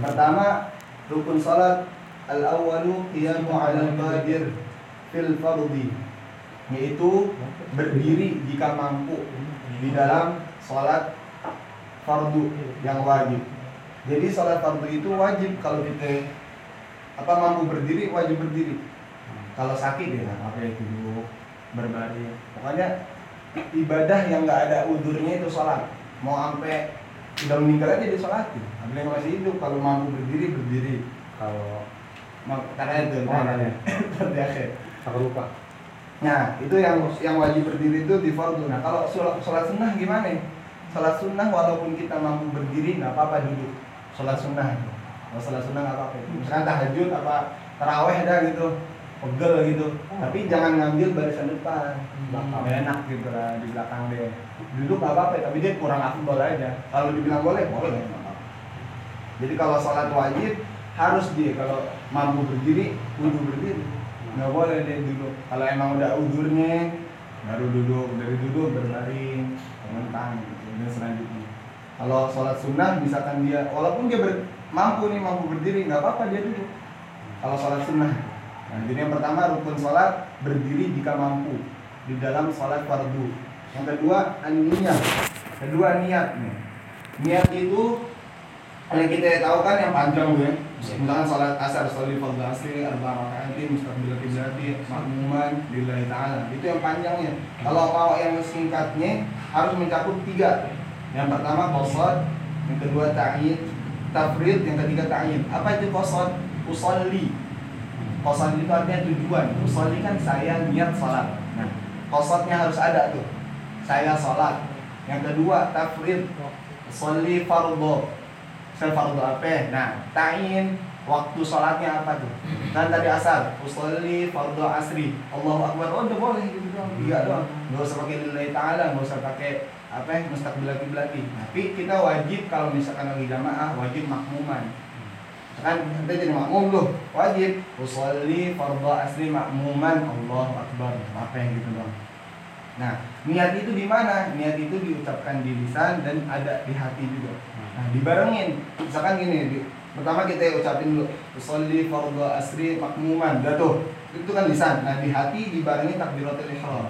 Pertama, rukun salat al-awwalu qiyamu 'alal qadir fil fardhi, yaitu berdiri jika mampu di dalam salat fardu yang wajib. Jadi salat fardu itu wajib, kalau kita mampu berdiri wajib berdiri. Kalau sakit ya pakai duduk berbaring. Pokoknya ibadah yang enggak ada udurnya itu salat. Mau sampai sudah meninggal aja disolatin. Apalagi masih hidup, kalau mampu berdiri berdiri. Kalau karena itu terakhir. Aku lupa. Nah, itu yang wajib berdiri itu di fardu. Nah, kalau sholat sunnah gimana? Sholat sunnah walaupun kita mampu berdiri nggak apa-apa duduk. Sholat sunnah. Kalau sholat sunnah nggak apa-apa. Misalnya tahajud apa taraweh dah gitu, pegel gitu. Tapi jangan ngambil barisan depan. Bakal enak gitu lah di belakang deh. Duduk nggak apa-apa, tapi dia kurang afdol aja. Kalau dibilang boleh. Jadi kalau sholat wajib harus dia, kalau mampu berdiri kudu berdiri. Nggak boleh dia duduk. Kalau emang udah udurnya baru duduk, dari duduk berbaring, mentang gitu. Dan selanjutnya kalau sholat sunnah misalkan dia walaupun dia mampu berdiri nggak apa-apa dia duduk kalau sholat sunnah. Nah, jadi yang pertama rukun sholat berdiri jika mampu di dalam sholat fardu. Yang kedua niat. Niat itu yang kita tahu kan yang panjang ya. Misalkan salat asar, salat fardhu asri, arba rakaat, mustaqbil qiblati, ma'muman lillahi ta'ala. Itu yang panjangnya. Kalau mau yang singkatnya harus mencakup 3. Yang pertama qasad, yang kedua ta'yid, tafrid, yang ketiga ta'yid. Apa itu qasad? Usolli. Qasad itu artinya tujuan. Usolli kan saya niat salat. Nah, qasadnya harus ada tuh. Saya salat. Yang kedua tafrid, sholli fardhu. Fardu apa? Nah, ta'in waktu sholatnya apa tuh? Kan tadi asar, usolli fardu asri. Allahu akbar. Oh, udah boleh gitu doang. Iya doang. Enggak usah pakai lillahi ta'ala, enggak usah pakai mustaqbil qiblat. Tapi kita wajib kalau misalkan lagi jamaah wajib makmuman. Kan kita jadi makmum loh. Wajib usolli fardu asri makmuman. Allahu akbar. Apa yang gitu doang. Nah, niat itu di mana? Niat itu diucapkan di lisan dan ada di hati juga. Nah, dibarengin. Misalkan gini, pertama kita ucapin dulu usolli fardhu asri makmuman. Udah tuh. Itu kan lisan. Nah, di hati dibarengin takbiratul ihram.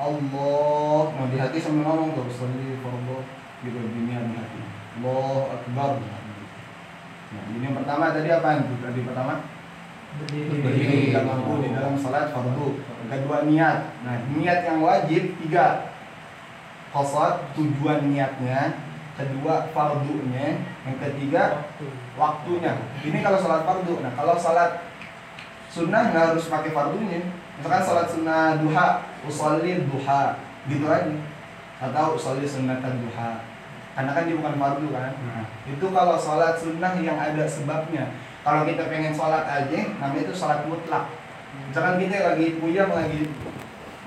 Allah. Nah, di hati sambil ngomong tuh usolli fardhu gitu di hati. Allahu akbar. Nah, ini yang pertama tadi apaan? Tadi pertama berdiri jika mampu di dalam salat fardhu. Kedua niat. Nah, niat yang wajib 3. Qasad, tujuan niatnya. Kedua fardunya, yang ketiga waktunya. Ini kalau salat fardu. Nah, kalau salat sunnah nggak harus pakai fardunya. Misalkan salat sunnah duha, usolli duha, gitu aja. Atau usolli sunnatan duha. Karena kan dia bukan fardu kan. Nah, itu kalau salat sunnah yang ada sebabnya. Kalau kita pengen salat aja, namanya itu salat mutlak. Misalkan kita lagi puyeng, lagi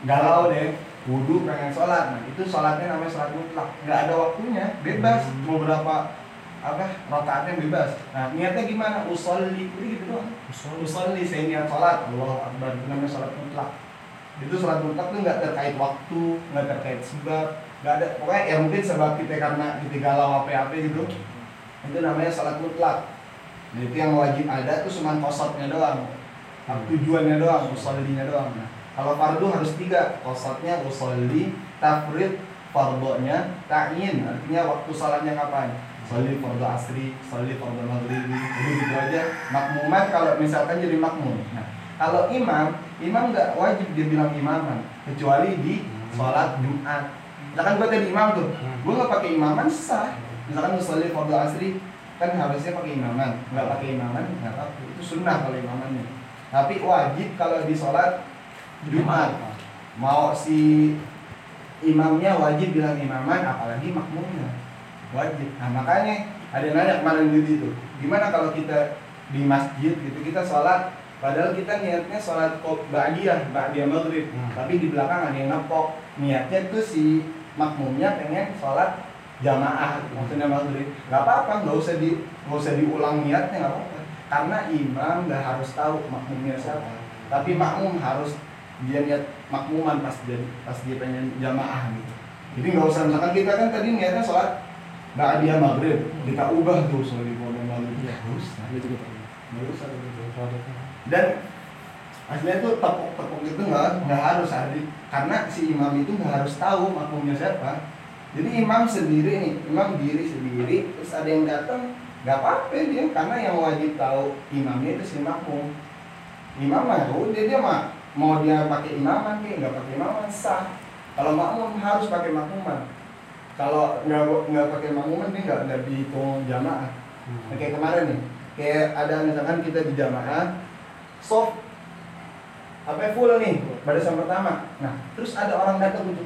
galau deh, wudu pengen sholat, nah itu sholatnya namanya sholat mutlak, nggak ada waktunya, bebas mau berapa rakaatnya bebas. Nah, niatnya gimana? Usolli, jadi gitu doang. Usolli saya niat sholat, Allahu akbar, itu namanya sholat mutlak. Itu sholat mutlak tuh nggak terkait waktu, nggak terkait sebab, nggak ada. Pokoknya ya mungkin sebab kita karena kita galau apa gitu, itu namanya sholat mutlak. Jadi itu yang wajib ada tuh cuma qasatnya doang, tujuannya doang, usollinya doang. Nah, kalau fardu harus 3, qasadnya usolli, tafrid fardunya, ta'in artinya waktu salatnya kapan? Usolli fardhu asri, usolli fardhu maghribi, gitu aja. Makmuman kalau misalkan jadi makmum. Nah, kalau imam enggak wajib dia bilang imaman kecuali di salat Jumat. Misalkan gua tadi imam tuh, gua enggak pakai imaman sah. Misalkan usolli fardhu asri kan harusnya pakai imaman. Enggak pakai imaman enggak apa-apa. Itu sunnah kalau imamannya. Tapi wajib kalau di salat Jumat. Mau si imamnya wajib bilang imaman, apalagi makmumnya wajib. Nah, makanya ada yang nanya kemarin itu, gimana kalau kita di masjid gitu, kita sholat padahal kita niatnya sholat ba'diyah maghrib, tapi di belakang ada yang nepok, niatnya tuh si makmumnya pengen sholat jamaah maksudnya maghrib. Gak apa-apa, gak usah diulang niatnya, gak apa-apa, karena imam gak harus tahu makmumnya siapa, tapi makmum harus dia niat makmuman pas dia pengen jamaah gitu. Jadi nggak usah, misalkan kita kan tadi niatnya sholat ba'diyah maghrib, kita ubah tuh sholat Bagus ada dan aslinya tuh tepuk-tepuk itu nggak harus adik, karena si imam itu nggak harus tahu makomnya siapa. Jadi imam sendiri nih, imam diri sendiri, terus ada yang datang nggak apa-apa dia, karena yang wajib tahu imamnya itu si makom. Imam mah udah dia mah mau dia pakai imaman nih, nggak pakai imaman sah. Kalau makmum harus pakai makmuman. Kalau nggak pakai makmuman dia nggak dihitung jamaah. Kayak kemarin nih, kayak ada misalkan kita di jamaah soft apa full nih barisan pertama. Nah, terus ada orang datang di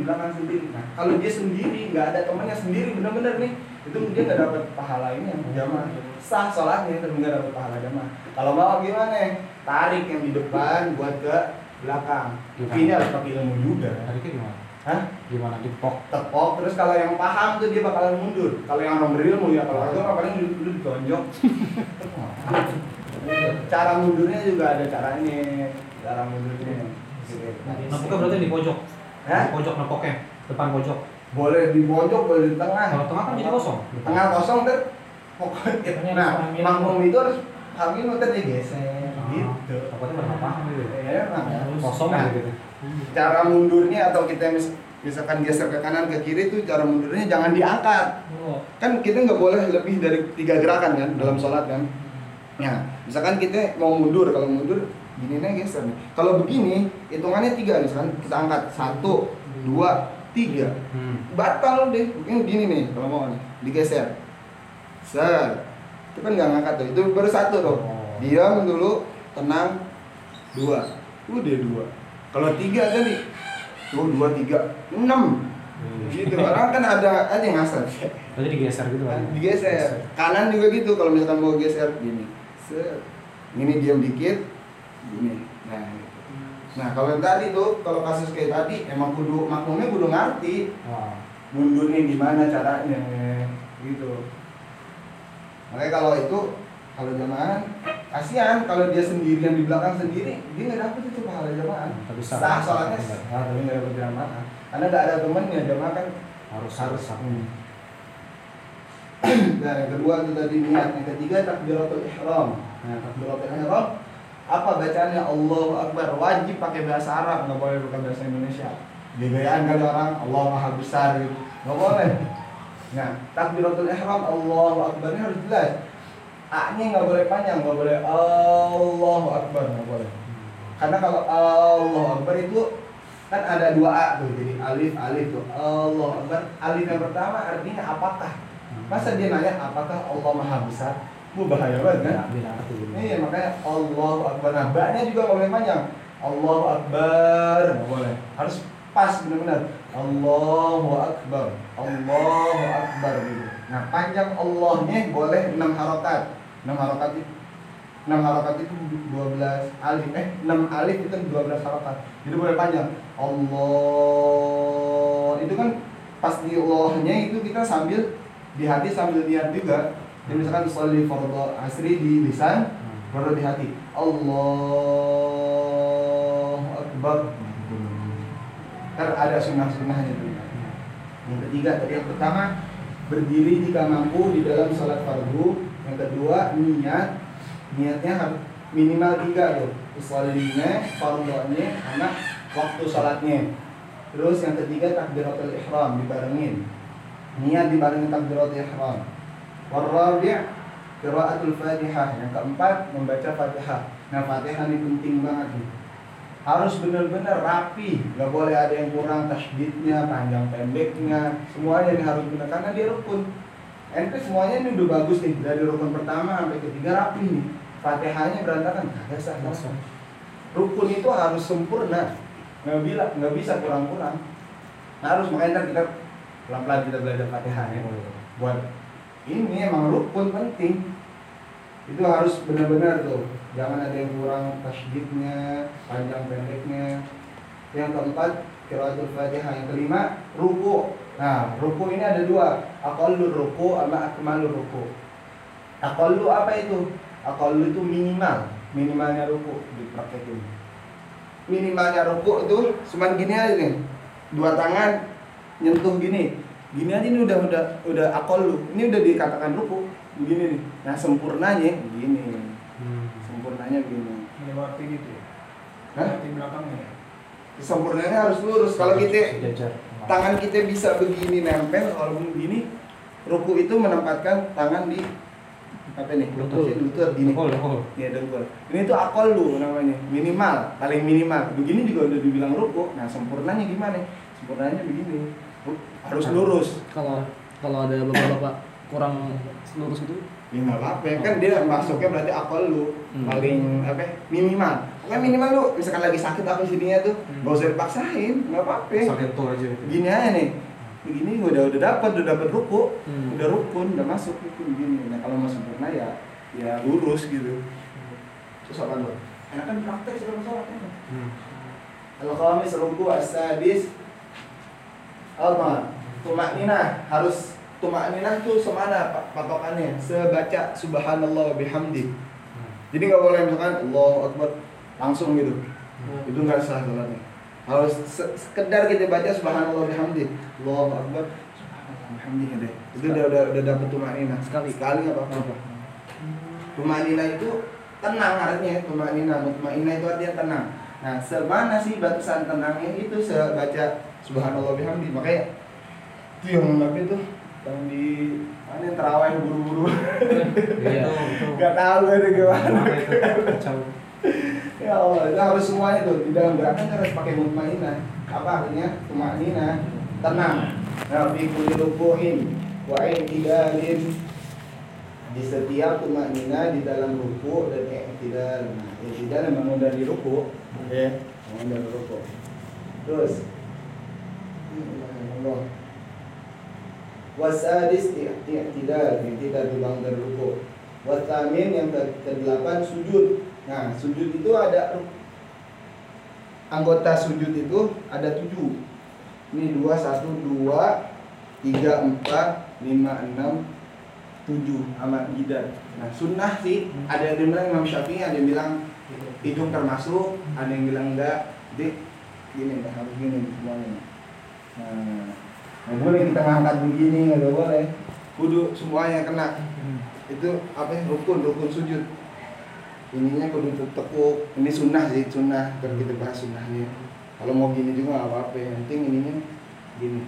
belakang sendiri. Nah, kalau dia sendiri nggak ada temannya sendiri benar-benar nih, itu dia nggak dapat pahala ini yang jamaah. Sah sholatnya tapi nggak dapat pahala jamaah. Kalau mau gimana ya? Tarik yang di depan buat ke belakang. Ini harus pakai ilmu juga. Tariknya gimana? Hah? Gimana? Tepok. Terus kalau yang paham tuh dia bakalan mundur. Kalau yang orang berilmu ya kalau itu orang paling dulu ditonjok. Cara mundurnya juga ada caranya. Cara mundurnya. Nepoknya berarti di pojok. Hah? Pojok nepoknya, depan pojok. Boleh di pojok, boleh di tengah. Kalau tengah kan jadi kosong. Tengah kosong ter. Pokoknya. Nah, makmum itu harus pahami nanti digeser. Gitu. Takutnya berapa-apa gitu. Ya, kosong aja gitu. Cara mundurnya atau kita misalkan geser ke kanan ke kiri itu cara mundurnya jangan diangkat. Kan kita nggak boleh lebih dari 3 gerakan kan dalam sholat kan. Nah, misalkan kita mau mundur, kalau mundur gininya geser. Kalau begini hitungannya 3 misalkan kita angkat 1, 2, 3. Batal deh. Mungkin gini nih kalau mau nih digeser. Set. Itu kan nggak ngangkat tuh. Itu baru 1 tuh. Diam dulu, tenang, 2. Udah 2. Kalau 3 tadi, tuh 2, 3, 6. Gitu. Orang kan ada aja ngasal. Berarti digeser gitu kan? Digeser. Kanan juga gitu. Kalau misalkan mau geser gini, set. Ini diam dikit, gini. Nah, gitu. Nah kalau yang tadi tuh, kalau kasus kayak tadi, emang kudu makmumnya kudu ngerti. Mundurnya gimana caranya, gitu. Makanya kalau itu, kalau jamaah kasihan kalau dia sendirian di belakang sendiri dia nggak dapat itu pahala jamaah. Sah soalnya tapi nggak dapat jamaah karena nggak ada temennya. Jamaah kan harus Nah yang kedua itu tadi niat. Yang ketiga takbiratul ihram. Nah takbiratul ihram apa bacaannya? Allahu Akbar. Wajib pakai bahasa Arab, nggak boleh pakai bahasa Indonesia. Gayaan kali orang Allah Maha Besar gitu, nggak boleh. Nah takbiratul ihram Allahu Akbar harus jelas. A-nya nggak boleh panjang, nggak boleh Allahu Akbar, nggak boleh. Karena kalau Allahu Akbar itu kan ada 2 A tuh, jadi alif tuh. Allahu Akbar, alif yang pertama artinya apakah. Masa dia nanya apakah Allah Maha Besar? Bahaya banget kan? Iya makanya Allahu Akbar. Nah, ba-nya juga nggak boleh panjang. Allahu Akbar, nggak boleh. Harus pas benar-benar. Allahu Akbar, Allahu Akbar gitu. Nah panjang Allahnya boleh 6 harokat. 6 harokat itu 12 alif 6 alif itu 12 harokat. Jadi boleh panjang Allah. Itu kan pas di Allahnya itu kita sambil di hati sambil niat juga. Jadi misalkan sholli fardhu asri di lisan, baru di hati Allahu Akbar. Karena ada sunnah-sunnahnya juga. Yang ketiga tadi yang pertama berdiri jika mampu di dalam sholat fardu. Yang kedua niatnya harus minimal 3 tuh. Usholinya, fardunya, anak waktu sholatnya. Terus yang ketiga takbiratul ihram dibarengin. Niat dibarengin takbiratul ihram. Warrabi' qiraatul Fatihah. Yang keempat membaca Fatihah. Nah, Fatihah ini penting banget nih. Harus benar-benar rapi, nggak boleh ada yang kurang tasydidnya, panjang pendeknya, semuanya ini harus benar karena dia rukun. Ente semuanya ini udah bagus nih dari rukun pertama sampai ketiga rapi nih. Fatihahnya berantakan, nggak sah. Rukun itu harus sempurna, nggak bisa kurang-kurang. Harus makanya kita pelan-pelan kita belajar Fatihahnya. Buat ini emang rukun penting. Itu harus benar-benar tuh, jangan ada yang kurang tasydidnya, panjang pendeknya. Yang keempat qiraatul Fatihah. Yang kelima ruku. Nah ruku ini ada 2, aqallur ruku sama akmalur ruku. Aqallu apa itu? Aqallu itu minimalnya ruku. Dipraktekin minimalnya ruku itu cuman gini aja nih, 2 tangan nyentuh gini aja, ini udah aqallu, ini udah dikatakan ruku. begini nih. Nah sempurnanya begini. Sempurnanya begini. Melewati gitu ya? Melewati belakangnya ya? Sempurnanya harus lurus. Kalau kita tangan kita bisa begini nempel, walaupun begini, ruku itu menempatkan tangan di apa nih? Lutut gini. Dengkul. Iya dengkul. Ini tuh akol lu namanya, minimal, paling minimal. Begini juga udah dibilang ruku. Nah sempurnanya gimana? Sempurnanya begini. Harus lurus. Kalau ada bapak-bapak kurang lurus itu? Ya nggak apa-apa. Kan dia masuknya berarti akol lu paling apa? Minimal. Kan minimal lu misalkan lagi sakit apa sininya tuh, nggak usah dipaksain, nggak apa-apa. Sakit tuh aja. Gini aja nih. Begini udah dapat ruku, udah rukun, udah masuk itu begini. Nah kalau mau sempurna ya lurus gitu. Terus apa dong? Karena kan praktek sebelum sholatnya. Kalau khamis ruku as-sadis, tumakninah harus tumakninah tuh semana patokannya, sebaca subhanallah bihamdi. Jadi nggak boleh misalkan Allahu Akbar langsung gitu, itu nggak sah sholatnya. Harus sekedar kita baca subhanallah bihamdih, Allahu akbar subhanallah bihamdih deh. Itu udah dapat tumaninah. Sekali enggak apa-apa. Tumaninah itu tenang artinya, tumaninah itu artinya tenang. Nah, semana sih batasan tenangnya itu sebaca subhanallah bihamdih. Makanya itu yang ngapain tuh? Yang di mana yang terawih buru-buru. Iya, betul. Enggak tahu ada gimana. Ya Allah, itu harus semuanya tuh di dalam gerakan harus pakai mutmainah. Apa artinya? Mutmainah, tenang. Rabbi kulli ruku'in wa i'tidalin. Di setiap mutmainah di dalam ruku' dan i'tidal. Nah, i'tidal memang udah di ruku'. Oke, memang udah di ruku'. Terus Allah. Wasadis i'tidal, i'tidal di dalam ruku'. Wasamin yang ke-8 sujud. Nah, sujud itu ada anggota sujud itu ada 7. Ini 2, 1, 2, 3, 4, 5, 6, 7 sama jidat. Nah, sunnah sih ada yang bilang Imam Syafi'i, ada yang bilang hidung termasuk, ada yang bilang enggak. Jadi gini, enggak harus gini semuanya. Nah, enggak boleh kita ngangkat begini, enggak boleh. Kudu semuanya kena. Itu apa ya? Rukun sujud. Ininya kudu tekuk, ini sunnah sih, sunnah, kalau kita bahas sunnahnya. Kalau mau gini juga nggak apa-apa, yang penting ininya gini,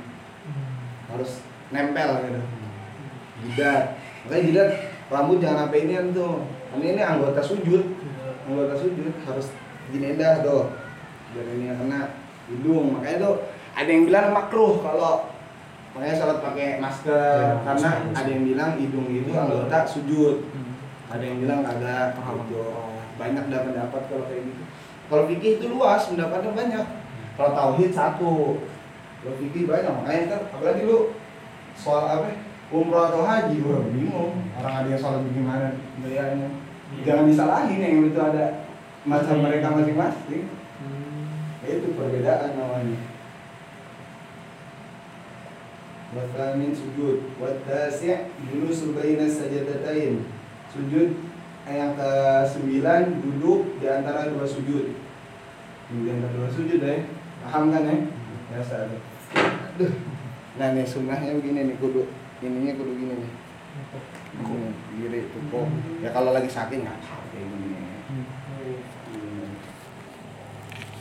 harus nempel gitu. Jidat, makanya jidat, rambut jangan sampai ini tuh, karena ini anggota sujud harus gini dah tuh, biar ini kena hidung. Makanya tuh ada yang bilang makruh kalau makanya sholat pakai masker, karena ada yang bilang hidung itu anggota sujud. Ada yang bilang agak banyak pendapat kalau kayak gitu. Kalau fikih itu luas, pendapatnya banyak. Kalau tauhid satu, kalau fikih banyak. Makanya kan apalagi lu soal apa? Umrah atau haji, gua bingung. Orang ada yang soal bagaimana biayanya. Jangan disalahin yang itu ada macam mereka masing-masing. Itu perbedaan namanya. Wasamin sujud, watasi' julusul baina sajadatain. Sujud yang ke-9 duduk di antara dua sujud. Di antara dua sujud ya. Paham kan ya? Biasa ada. Aduh. Nah nih sunnahnya begini nih kudu. Ininya kudu gini nih. Gini tekuk. Ya kalau lagi sakit enggak apa-apa ini.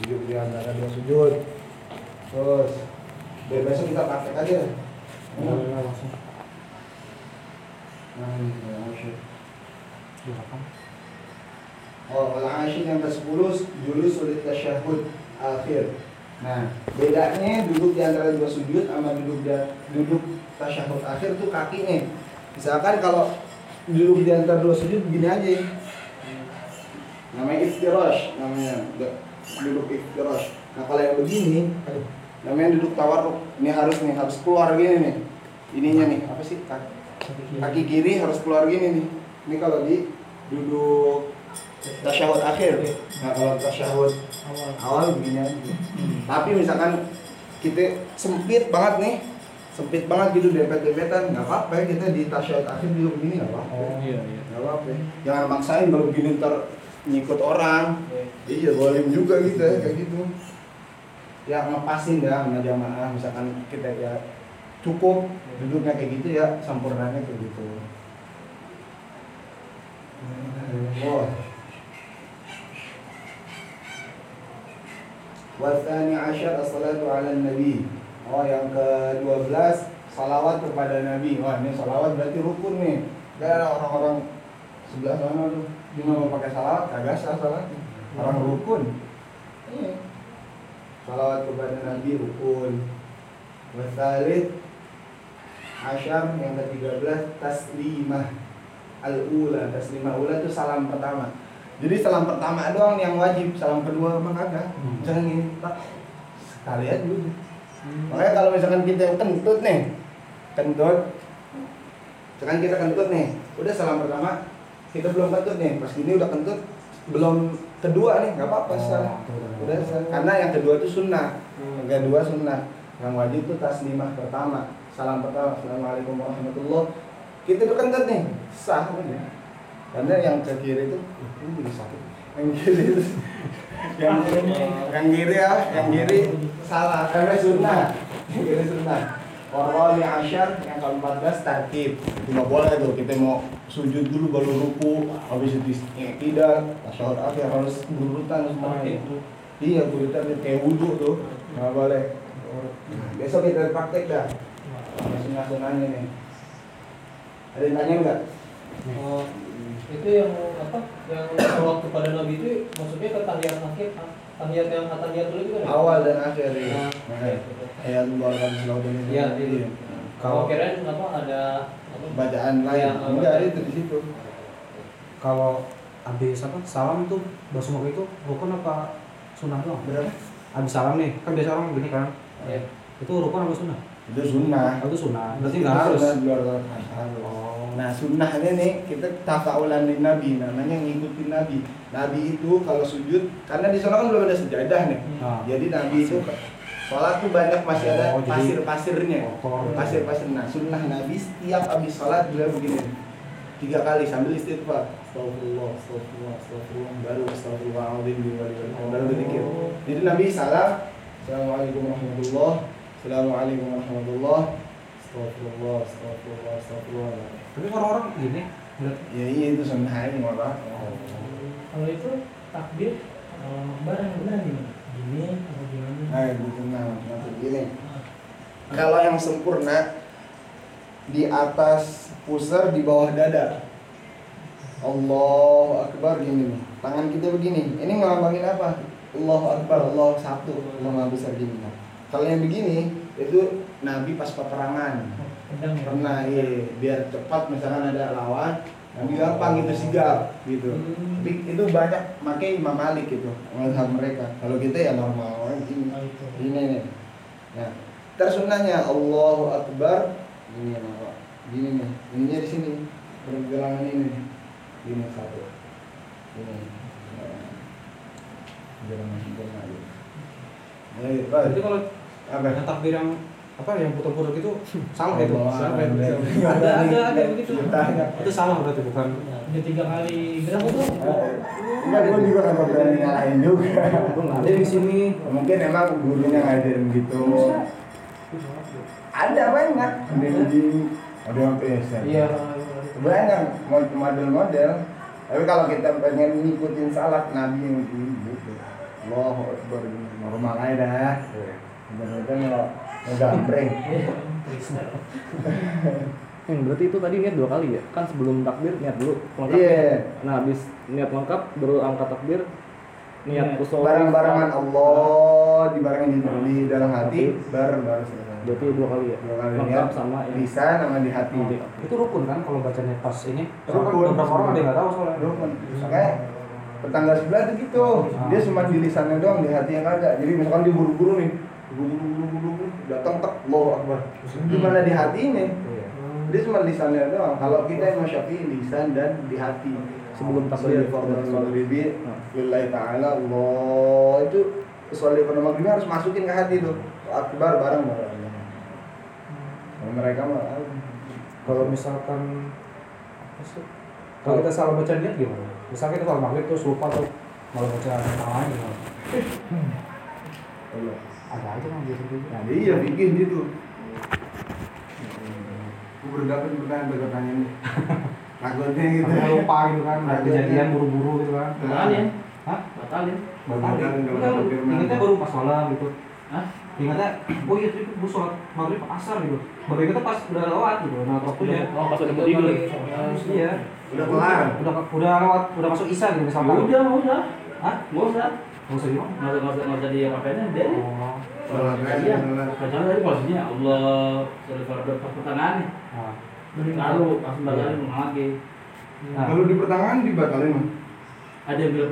Sujud di antara dua sujud. Terus besok kita praktek aja lah. Al-Ashir yang ke-10 julus sulit tasyahud akhir. Nah, bedanya duduk di antara dua sujud sama duduk tasyahud akhir tuh kakinya. Misalkan kalau duduk di antara dua sujud begini aja. Namanya iftirash namanya. Duduk iftirash. Nah, kalau yang begini namanya duduk tawarruk. Ini harus keluar gini nih. Ininya nih, apa sih? Kaki kiri harus keluar gini nih. Ini kalau di duduk tasyahud akhir. Nah kalau tasyahud awal begini aja. Tapi misalkan kita sempit banget gitu dempet-dempetan, nggak apa-apa kita di tasyahud akhir duduk begini nggak apa-apa. Iya. Nggak apa-apa. Jangan maksain kalau begini ntar ngikut orang. Iya boleh juga gitu ya kayak gitu. Ya ngepasin ya sama jamaah misalkan kita ya cukup duduknya kayak gitu ya sempurnanya kayak gitu. Wathani asyar as-salatu ala nabi. Oh, yang ke-12 salawat kepada nabi. Wah, ini salawat berarti rukun nih. Dan orang-orang sebelah sana tuh cuma mau pakai salawat, kagak sah salawat. Orang rukun. Iya. Salawat kepada nabi rukun. Wathalith asyar yang ke-13 taslimah al-ula. Taslimah ula itu salam pertama. Jadi salam pertama doang yang wajib, salam kedua mah kagak. Jangan ini, Pak. Sekalian dulu. Makanya kalau misalkan kita yang kentut nih, misalkan kita kentut nih, udah salam pertama, kita belum kentut nih, pas gini udah kentut, belum kedua nih, nggak apa-apa salah. Udah salah. Karena yang kedua itu sunnah, yang kedua sunnah, yang wajib itu taslimah pertama, salam pertama, assalamualaikum warahmatullah. Kita tuh kentut nih, sah udah. Karena yang ke kiri itu sakit. Yang kiri itu yang kiri salah karena sunnah. Yang kiri sunnah. Warwali asyar yang ke-14 tarkib. Tidak boleh tuh kita mau sujud dulu baru ruku, habis itu tidak, tasyahud akhir harus berurutan seperti itu. Iya, berurutan kayak wudu tuh. Enggak boleh. Besok kita praktek dah. Sunnah-sunnahnya nih. Ada yang tanya enggak? Oh, itu yang apa yang salawat kepada nabi itu maksudnya ke tahiyat akhir, tahiyat yang tahiyat dulu itu kan awal dan akhir ya. Tahiyat mengeluarkan selawat ini ya, iya. Kalau keren apa ada apa, bacaan lain ya, enggak ada itu di situ. Kalau habis apa salam tuh basmala itu rukun apa sunah loh? Benar. Habis salam nih kan biasa orang begini kan ya. Itu rukun apa sunah? Itu sunnah. Itu sunnah. Berarti nggak harus. Oh. Nah sunnahnya nih kita tafa'ulan di nabi, namanya ngikutin nabi. Nabi itu kalau sujud, karena di sana kan belum ada sejadah nih. Jadi nabi itu sholat tuh banyak masih ada pasir-pasirnya, pasir-pasir. Nah sunnah nabi setiap habis sholat beliau begini 3 kali sambil istighfar. Astagfirullah, astagfirullah, astagfirullah, baru astagfirullahaladzim, baru berzikir. Jadi nabi salam, assalamualaikum warahmatullahi. Assalamualaikum warahmatullahi. Astagfirullah, astagfirullah, astagfirullah. Tapi orang-orang gini. Ya iya itu sebenarnya orang. Kalau itu takbir bareng benar nih. Gini atau gimana? Hai, bukan macam gini. Kalau yang sempurna di atas pusar di bawah dada. Allahu akbar gini. Tangan kita begini. Ini ngelambangin apa? Allahu akbar, Allah satu, Allah besar gini. Kalau yang begini itu nabi pas peperangan pernah iya, biar cepat misalkan ada lawan nabi gampang gitu sigap gitu. Itu banyak pakai Imam Malik gitu mazhab mereka. Kalau kita ya normal ini nih. Nah tersunahnya Allahu Akbar ini apa gini nih ininya di sini pergelangan ini gini satu ini pergelangan ini. Jadi kalau ada takbir yang apa yang putar-putar gitu salah itu. Ada begitu. Itu salah berarti bukan. Udah 3 kali berapa tuh? Enggak, gua juga enggak berani ngalahin juga. Ada di sini. Mungkin emang gurunya ngajarin gitu. Ada banyak. Ada yang PSN. Iya. Banyak model-model. Tapi kalau kita pengen ngikutin salat nabi yang gitu. Allahu Akbar normal aja dah. Benar-benar kalau ngegambreng. Berarti itu tadi niat 2 kali ya? Kan sebelum takbir niat dulu lengkap. Yeah. Nah, habis niat lengkap baru angkat takbir. Niat usul bareng-barengan Allah dibarengin di dalam hati, bareng-bareng sebenarnya. Berarti 2 kali ya? 2 kali lengkap sama ya. Bisa sama di hati. Itu rukun kan kalau bacanya pas ini? Rukun. Beberapa orang ada yang enggak tahu soalnya rukun. Oke. Tetangga sebelah itu gitu. Dia cuma di lisannya doang, di hati yang kagak. Jadi misalkan dia buru-buru nih, buru-buru datang tak Allahu Akbar. Gimana di hatinya? Dia cuma lisannya doang. Kalau kita yang Syafi'i lisan dan di hati. Sebelum takbir Fardhu lillahi ta'ala Allah itu sholli pertama gini harus masukin ke hati tuh. Akbar bareng bareng. Kalau mereka mah kalau misalkan kalau kita salah baca niat gimana? Misalnya kita salah maghrib terus lupa tuh malah baca nama gitu. Ada aja kan gitu. Nah, iya bikin gitu. Gue berdapat bertanya nih. Takutnya gitu. Sampai lupa gitu kan, ada kejadian buru-buru gitu kan. Batalin. Hah? Batalin. Batalin. Ingatnya baru pas sholat gitu. Hah? Ingatnya, oh iya itu gue sholat maghrib asar gitu. Baru ingatnya pas udah lewat gitu. Nah waktunya. Oh pas udah mau tidur. Iya. Udah kelar. Udah lewat, udah masuk isya gitu misalkan. Udah. Hah? Gak usah. Gak usah di apa-apanya deh. Sholat aja. Kecuali tadi posisinya Allah sudah pertengahan nih. Lalu langsung batalin lagi. Kalau di pertengahan dibatalin mah. Ada yang bilang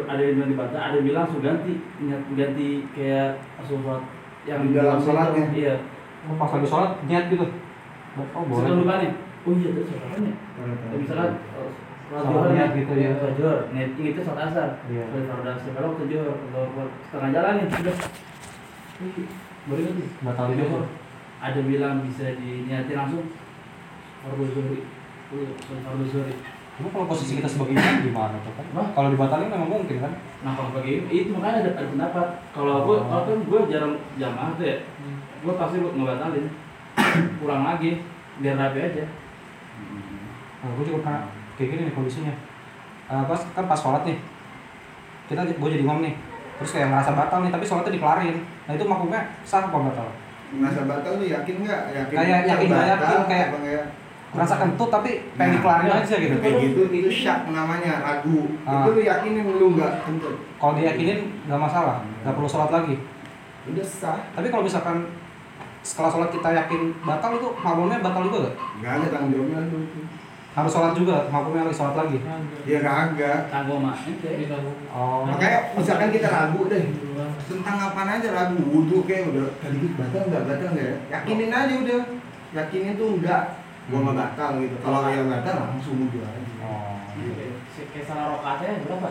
dibatalin, ada yang bilang langsung ganti kayak sholat yang di dalam sholatnya. Iya. Oh, pas lagi sholat niat gitu. Oh boleh. Sudah lupa nih. Oh iya itu sholatnya. Tapi sholat niat gitu ya. Niat itu sholat asar. Iya. Sholat asar kalau tujuh atau setengah jalan nih sudah. Baru itu batalin. Ada bilang bisa diniatin langsung. Fardu zuhri. Emang kalau posisi kita sebagai imam gimana tuh kan? Kalau dibatalin memang mungkin kan? Nah kalau sebagai imam, itu makanya ada pendapat. Kalau aku, kalau kan gue jarang jamaah tuh ya, gue pasti ngebatalin. Kurang lagi, biar rapi aja. Nah gue juga pernah kayak gini nih kondisinya. Pas sholat nih, gue jadi imam nih, terus kayak ngerasa batal nih, tapi sholatnya dikelarin. Nah itu maksudnya sah apa batal? Ngerasa batal lu yakin nggak? Yakin kayak ngerasa kentut tapi pengen dikelarin aja gitu. Kayak gitu itu syak namanya, ragu. Itu lu yakinin lu nggak kentut. Kalau diyakinin nggak masalah, nggak perlu sholat lagi. Udah sah. Tapi kalau misalkan setelah sholat kita yakin batal itu maklumnya batal juga nggak? Nggak ada tanggung jawabnya lu. Harus sholat juga, maklumnya harus sholat lagi. Ya kagak. Tanggung mah. Oh. Makanya misalkan kita ragu deh. Tentang apaan aja ragu, wudu kayak udah tadi batal enggak ya? Yakinin aja udah. Yakinin tuh enggak gua mah batal gitu. Kalau yang batal langsung wudu aja. Oh. Iya. Kayak salah rakaatnya berapa?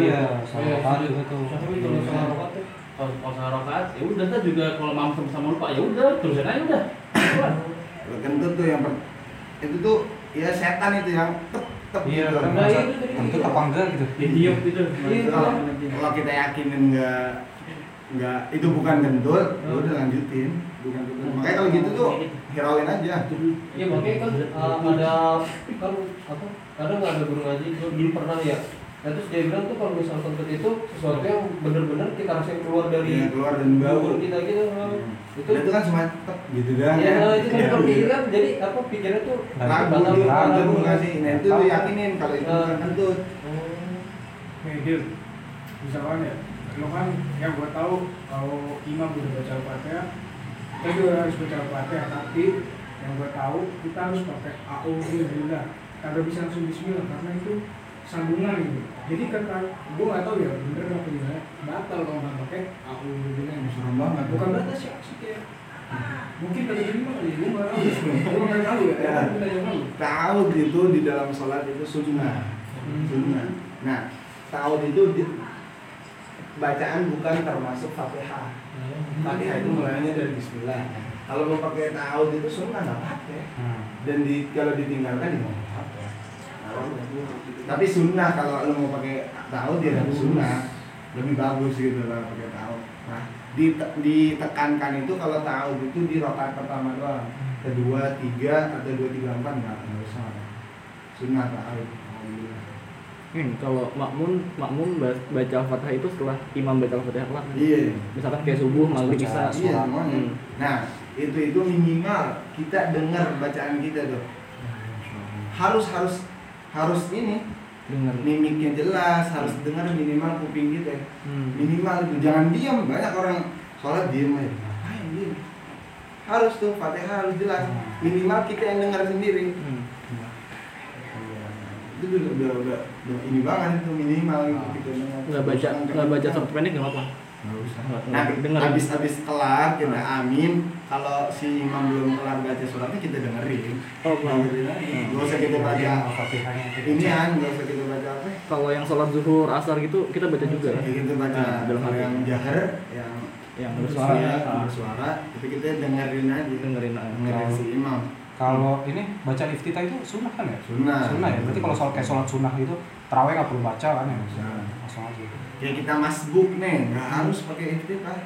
Iya, salah rakaat itu. Kalau salah rakaat tuh kalau salah rakaat ya udah tuh juga kalau mampu sama lupa ya udah terusin aja udah. Kentut tuh yang itu tuh ya setan itu yang tetep gitu. Kentut apa enggak gitu. Diam gitu. Kalau kita yakinin enggak itu bukan gendut, lu udah lanjutin. Makanya kalau gitu tuh hirauin aja. Iya makanya kan ada kan apa? Kadang ada guru ngaji dulu pernah ya. Nah terus dia bilang tuh kalau misal kentut itu sesuatu yang benar-benar kita harus keluar dari keluar dan bau kita gitu. Itu kan cuma tetep gitu dah. Iya itu kan pikiran jadi apa pikirnya tuh ragu nggak sih? Nah itu lu yakinin kalau itu bukan kentut. Medir, misalkan ya. Lo kan yang gue tahu kalau imam udah baca Al-Fatihah kita juga harus baca Al-Fatihah, tapi yang gue tahu kita harus pakai A'udzubillah, kagak bisa langsung bismillah karena itu sambungan gitu. Jadi kan gue nggak tahu ya bener apa gimana batal kalau nggak pakai A'udzubillah. Serem banget bukan batas ya sih mungkin dari imam kali gue nggak tahu ya tahu gitu di dalam sholat itu sunnah. Nah tahu itu bacaan bukan termasuk Fatihah. Fatihah itu mulainya dari bismillah. Kalau mau pakai ta'awud itu sunnah enggak apa-apa. Dan kalau ditinggalkan enggak apa-apa. Tapi sunnah kalau lu mau pakai ta'awud ya harus sunnah. Lebih bagus gitu lah pakai ta'awud. Nah, ditekankan itu kalau ta'awud itu di rakaat pertama doang. Kedua, tiga atau 2, 3, 4 enggak usah. Sunnah ta'awud. Kalau makmum baca Al-Fatihah itu setelah imam baca Al-Fatihah lah. Iya. Misalkan kayak subuh, maghrib, isya, sholat. Nah, itu minimal kita dengar bacaan kita tuh. Harus ini. Dengar. Mimiknya jelas, harus dengar minimal kuping kita. Minimal itu jangan diam. Banyak orang sholat diam aja. Harus tuh Fatihah harus jelas. Minimal kita yang dengar sendiri. Itu udah ini banget itu minimal gitu. Nggak baca sampai pendek nggak apa-apa. Nah habis kelar kita amin. Kalau si imam belum kelar baca suratnya kita dengerin. Nggak usah kita baca Al-Fatihahnya. Nggak usah kita baca apa. Kalau yang sholat zuhur asar gitu kita baca juga. Kita baca. Kalau yang jahar yang bersuara itu kita dengerin aja. Si imam. Kalau ini baca iftitah itu sunnah kan ya? Sunnah ya. Berarti kalau kayak sholat sunnah gitu, tarawih nggak perlu baca kan ya? Langsung aja. Ya kita masbuk nih, nggak harus pakai iftitah.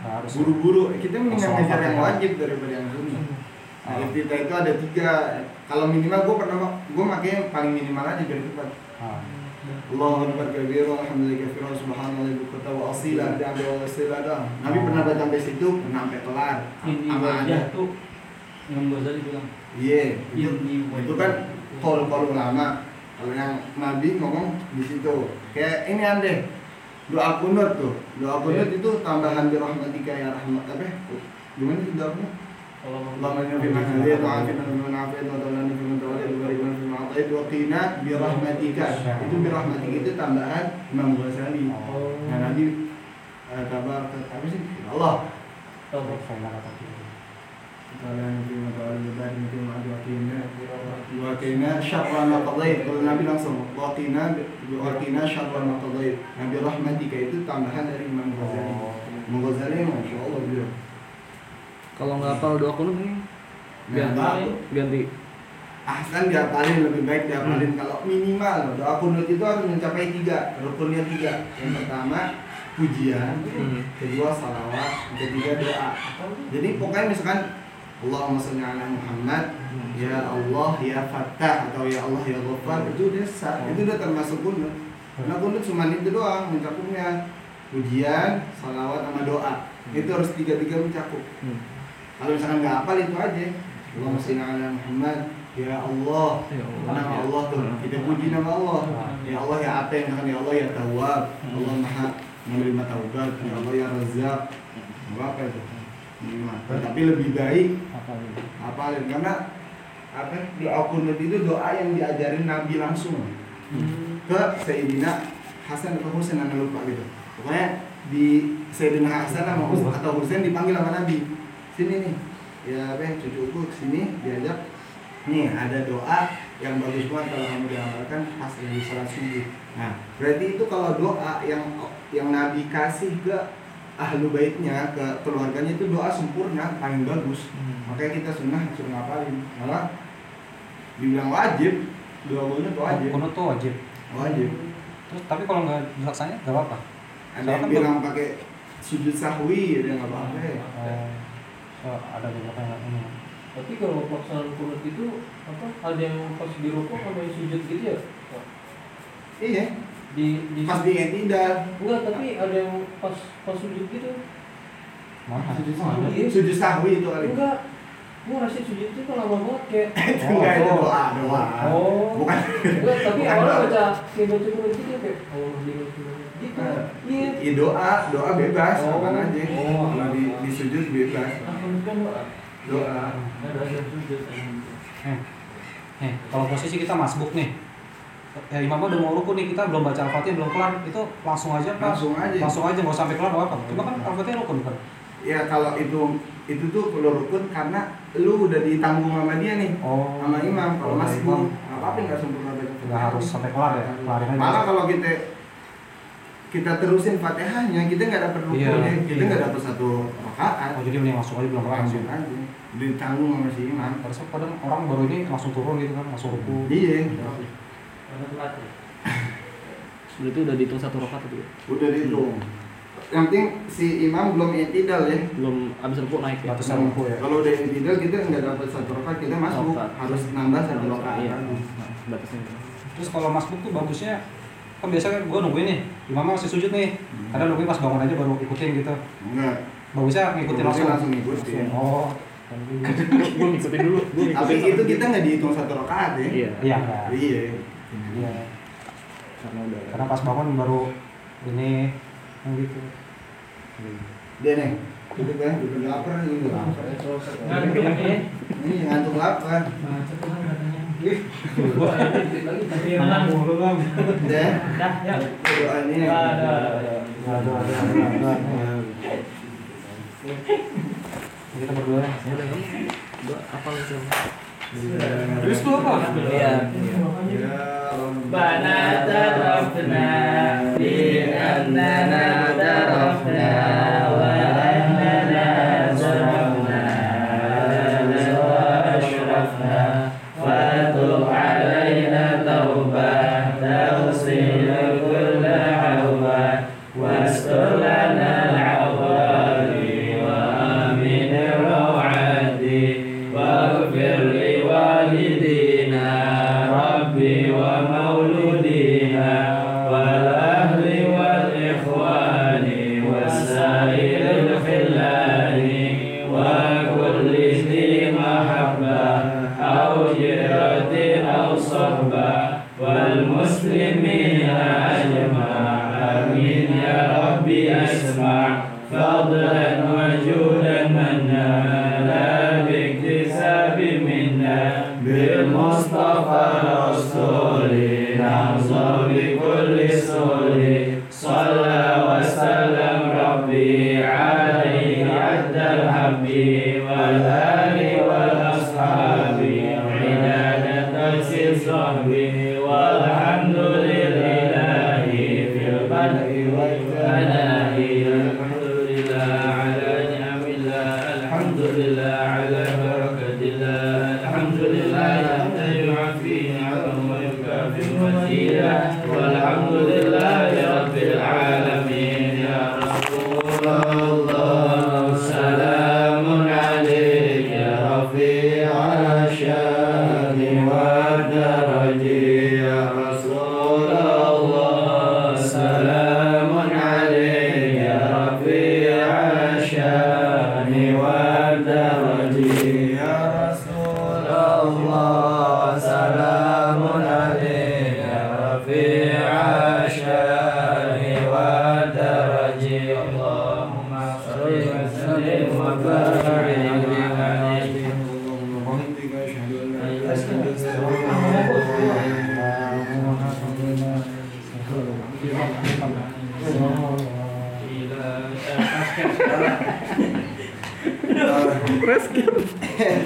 Buru-buru. Kita mendingan ngejar yang wajib daripada yang sunnah. Nah, Evita itu ada 3. Kalau minimal gue pernah gue pakai yang paling minimal aja dari depan. Allahu Akbar kabir, alhamdulillah kabir, subhanallah ibu kota wa asila ada wasila. Nabi pernah datang sampai situ, pernah sampai kelar. Apa aja tuh yang Ghazali bilang. Iya, itu kan kol ulama. Kalau yang Nabi ngomong di situ. Kayak ini ande doa kunut tuh. Doa kunut itu tambahan dirahmatika ya rahmat apa? Gimana itu doanya? Allahumma inni bihamdika wa afina min afina wa tawallani min tawalli wa barik lana fi ma ata'ta wa qina bi rahmatika. Itu bi rahmatika itu tambahan Imam Ghazali. Nah, Nabi tabar apa sih? Allah. Tawallani fi ma tawalli wa barik lana fi ma ata'ta wa qina syarra ma qadait. Kalau Nabi langsung wa qina syarra ma qadait. Nabi rahmatika itu tambahan dari Imam Ghazali. Imam Ghazali masyaallah beliau. Kalau nggak hafal doa kunut nih ganti. Ahsan dihafalin, lebih baik dihafalin. Kalau minimal doa kunut itu harus mencapai 3 rukunnya. 3 yang pertama pujian, kedua salawat, ketiga doa. Jadi pokoknya misalkan Allahumma shalli ala Muhammad, ya Allah ya Fattah atau ya Allah ya Ghaffar, itu desa itu udah termasuk kunut. Karena kunut cuma itu doang mencakupnya, pujian, salawat sama doa. Itu harus 3-3 mencakup. Kalau misalkan nggak hafal itu aja. Allahumma shalli ala Muhammad, ya Allah, nama Allah tuh kita puji nama Allah. Ya Allah ya Aten, ya Allah ya Tawwab, Allah Maha menerima taubat, ya Allah ya Razzaq. Apa itu? Tapi lebih baik hafalin karena apa? Doa kunut itu doa yang diajarin Nabi langsung ke Sayyidina Hasan atau Husain, nggak lupa gitu. Pokoknya di Sayyidina Hasan sama atau Husain dipanggil sama Nabi. Sini nih, ya beh cucuku kesini diajak. Nih ada doa yang bagus banget kalau kamu diamalkan pas dari sholat subuh. Nah, berarti itu kalau doa yang Nabi kasih ke ahlu baitnya, ke keluarganya itu doa sempurna, paling bagus. Makanya kita suruh ngapalin. Malah dibilang wajib, doa kunut wajib. Kunut tuh wajib. Terus tapi kalau nggak dilaksanain nggak apa-apa. Ada yang bilang pakai sujud sahwi, ada yang nggak apa-apa. Ada beberapa yang ini. Tapi kalau pelaksanaan kunut itu apa? Ada yang pas di rukuk sama yang sujud gitu ya? Iya. Di pas di yang tidak. Enggak, tapi ada yang pas sujud gitu. Mana? Sujud sahwi itu kali. Enggak. Gua rasa sujud itu lama banget kayak. Enggak itu doa. Oh. Bukan. Enggak, tapi awalnya baca kayak kunut gitu kayak Allah gitu. Iya, doa bebas kapan aja. Oh, kalau di sujud bebas. Doa. Kalau posisi kita masbuk nih, imamnya udah mau ruku nih, kita belum baca al-fatihah, belum kelar, itu langsung aja Pak. Langsung aja nggak sampai kelar apa. Cuma kan al-fatihah rukun kan. Ya kalau itu tuh perlu rukun karena lu udah ditanggung sama dia nih, sama imam. Kalau masbuk, apa-apa nggak sempurna baca. Nggak harus sampai kelar ya. Malah kalau kita terusin Fatihahnya, kita enggak dapat rukunnya, kita enggak dapat satu rakaat. Jadi mending langsung aja belum langsung aja. Ditanggung sama si imam. Terus kadang orang baru ini langsung turun gitu kan, langsung ruku. Iya. Itu udah dihitung satu rakaat itu. Udah dihitung. Yang penting si imam belum i'tidal ya. Belum habis ruku naik ya. Kalau udah i'tidal kita enggak dapat satu rakaat, kita masuk harus nambah satu rakaat. Batasnya. Terus kalau masuk tuh bagusnya kan biasanya gue nungguin nih, imamnya masih sujud nih, kadang nungguin pas bangun aja baru ikutin gitu. Enggak, bagusnya ngikutin langsung ngikutin. Gue ngikutin dulu. Tapi itu kita nggak dihitung satu rakaat ya. Iya. Karena pas bangun baru ini gitu. Dia nih duduk lapar nih, ngantuk lapar. Kita berdua. Terus tuh apa? Wow. soleh.